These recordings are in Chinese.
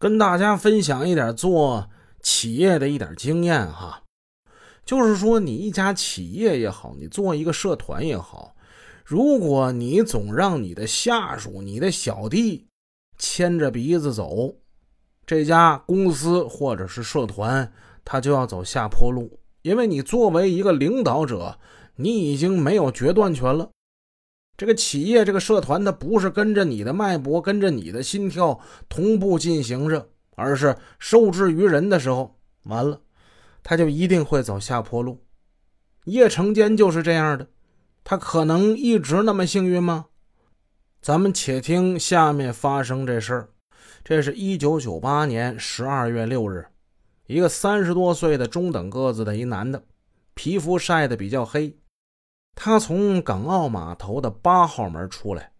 跟大家分享一点做企业的一点经验哈。就是说你一家企业也好，你做一个社团也好，如果你总让你的下属你的小弟牵着鼻子走，这家公司或者是社团他就要走下坡路。因为你作为一个领导者，你已经没有决断权了。这个企业这个社团它不是跟着你的脉搏跟着你的心跳同步进行着，而是受制于人的时候，完了他就一定会走下坡路。叶成坚就是这样的，他可能一直那么幸运吗？咱们且听下面发生这事儿。这是1998年12月6日，一个30多岁的中等个子的一男的，皮肤晒得比较黑，他从港澳码头的8号门出来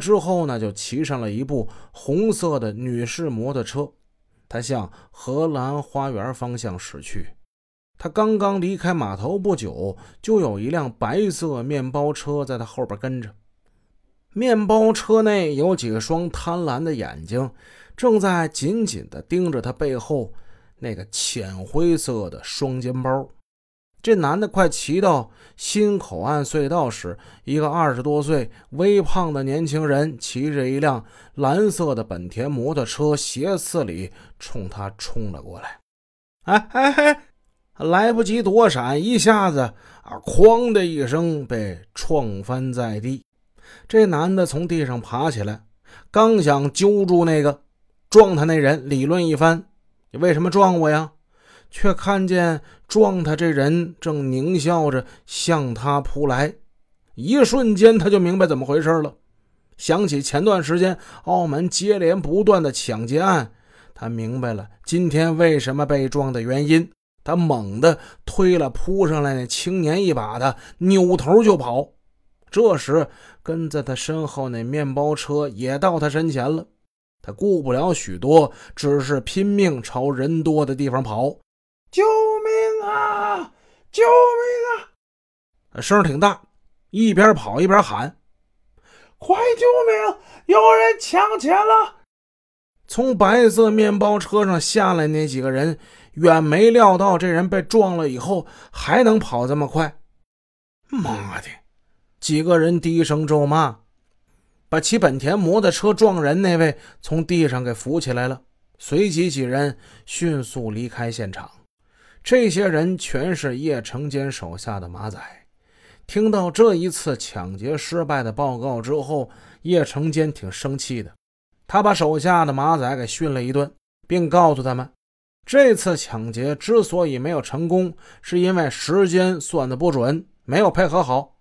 之后呢，就骑上了一部红色的女士摩托车，他向荷兰花园方向驶去。他刚刚离开码头不久，就有一辆白色面包车在他后边跟着。面包车内有几双贪婪的眼睛，正在紧紧地盯着他背后那个浅灰色的双肩包。这男的快骑到新口岸隧道时，一个20多岁微胖的年轻人骑着一辆蓝色的本田摩托车斜刺里冲他冲了过来。来不及躲闪，一下子哐的一声被撞翻在地。这男的从地上爬起来，刚想揪住那个撞他那人理论一番，你为什么撞我呀？却看见撞他这人正狞笑着向他扑来，一瞬间他就明白怎么回事了。想起前段时间澳门接连不断的抢劫案，他明白了今天为什么被撞的原因。他猛地推了扑上来那青年一把，他扭头就跑。这时跟在他身后那面包车也到他身前了，他顾不了许多，只是拼命朝人多的地方跑。救命啊，救命啊，声挺大，一边跑一边喊，快救命，有人抢钱了。从白色面包车上下来那几个人远没料到这人被撞了以后还能跑这么快。妈的，几个人低声咒骂，把骑本田摩托车撞人那位从地上给扶起来了，随即几人迅速离开现场。这些人全是叶成坚手下的马仔。听到这一次抢劫失败的报告之后，叶成坚挺生气的，他把手下的马仔给训了一顿，并告诉他们，这次抢劫之所以没有成功，是因为时间算得不准，没有配合好。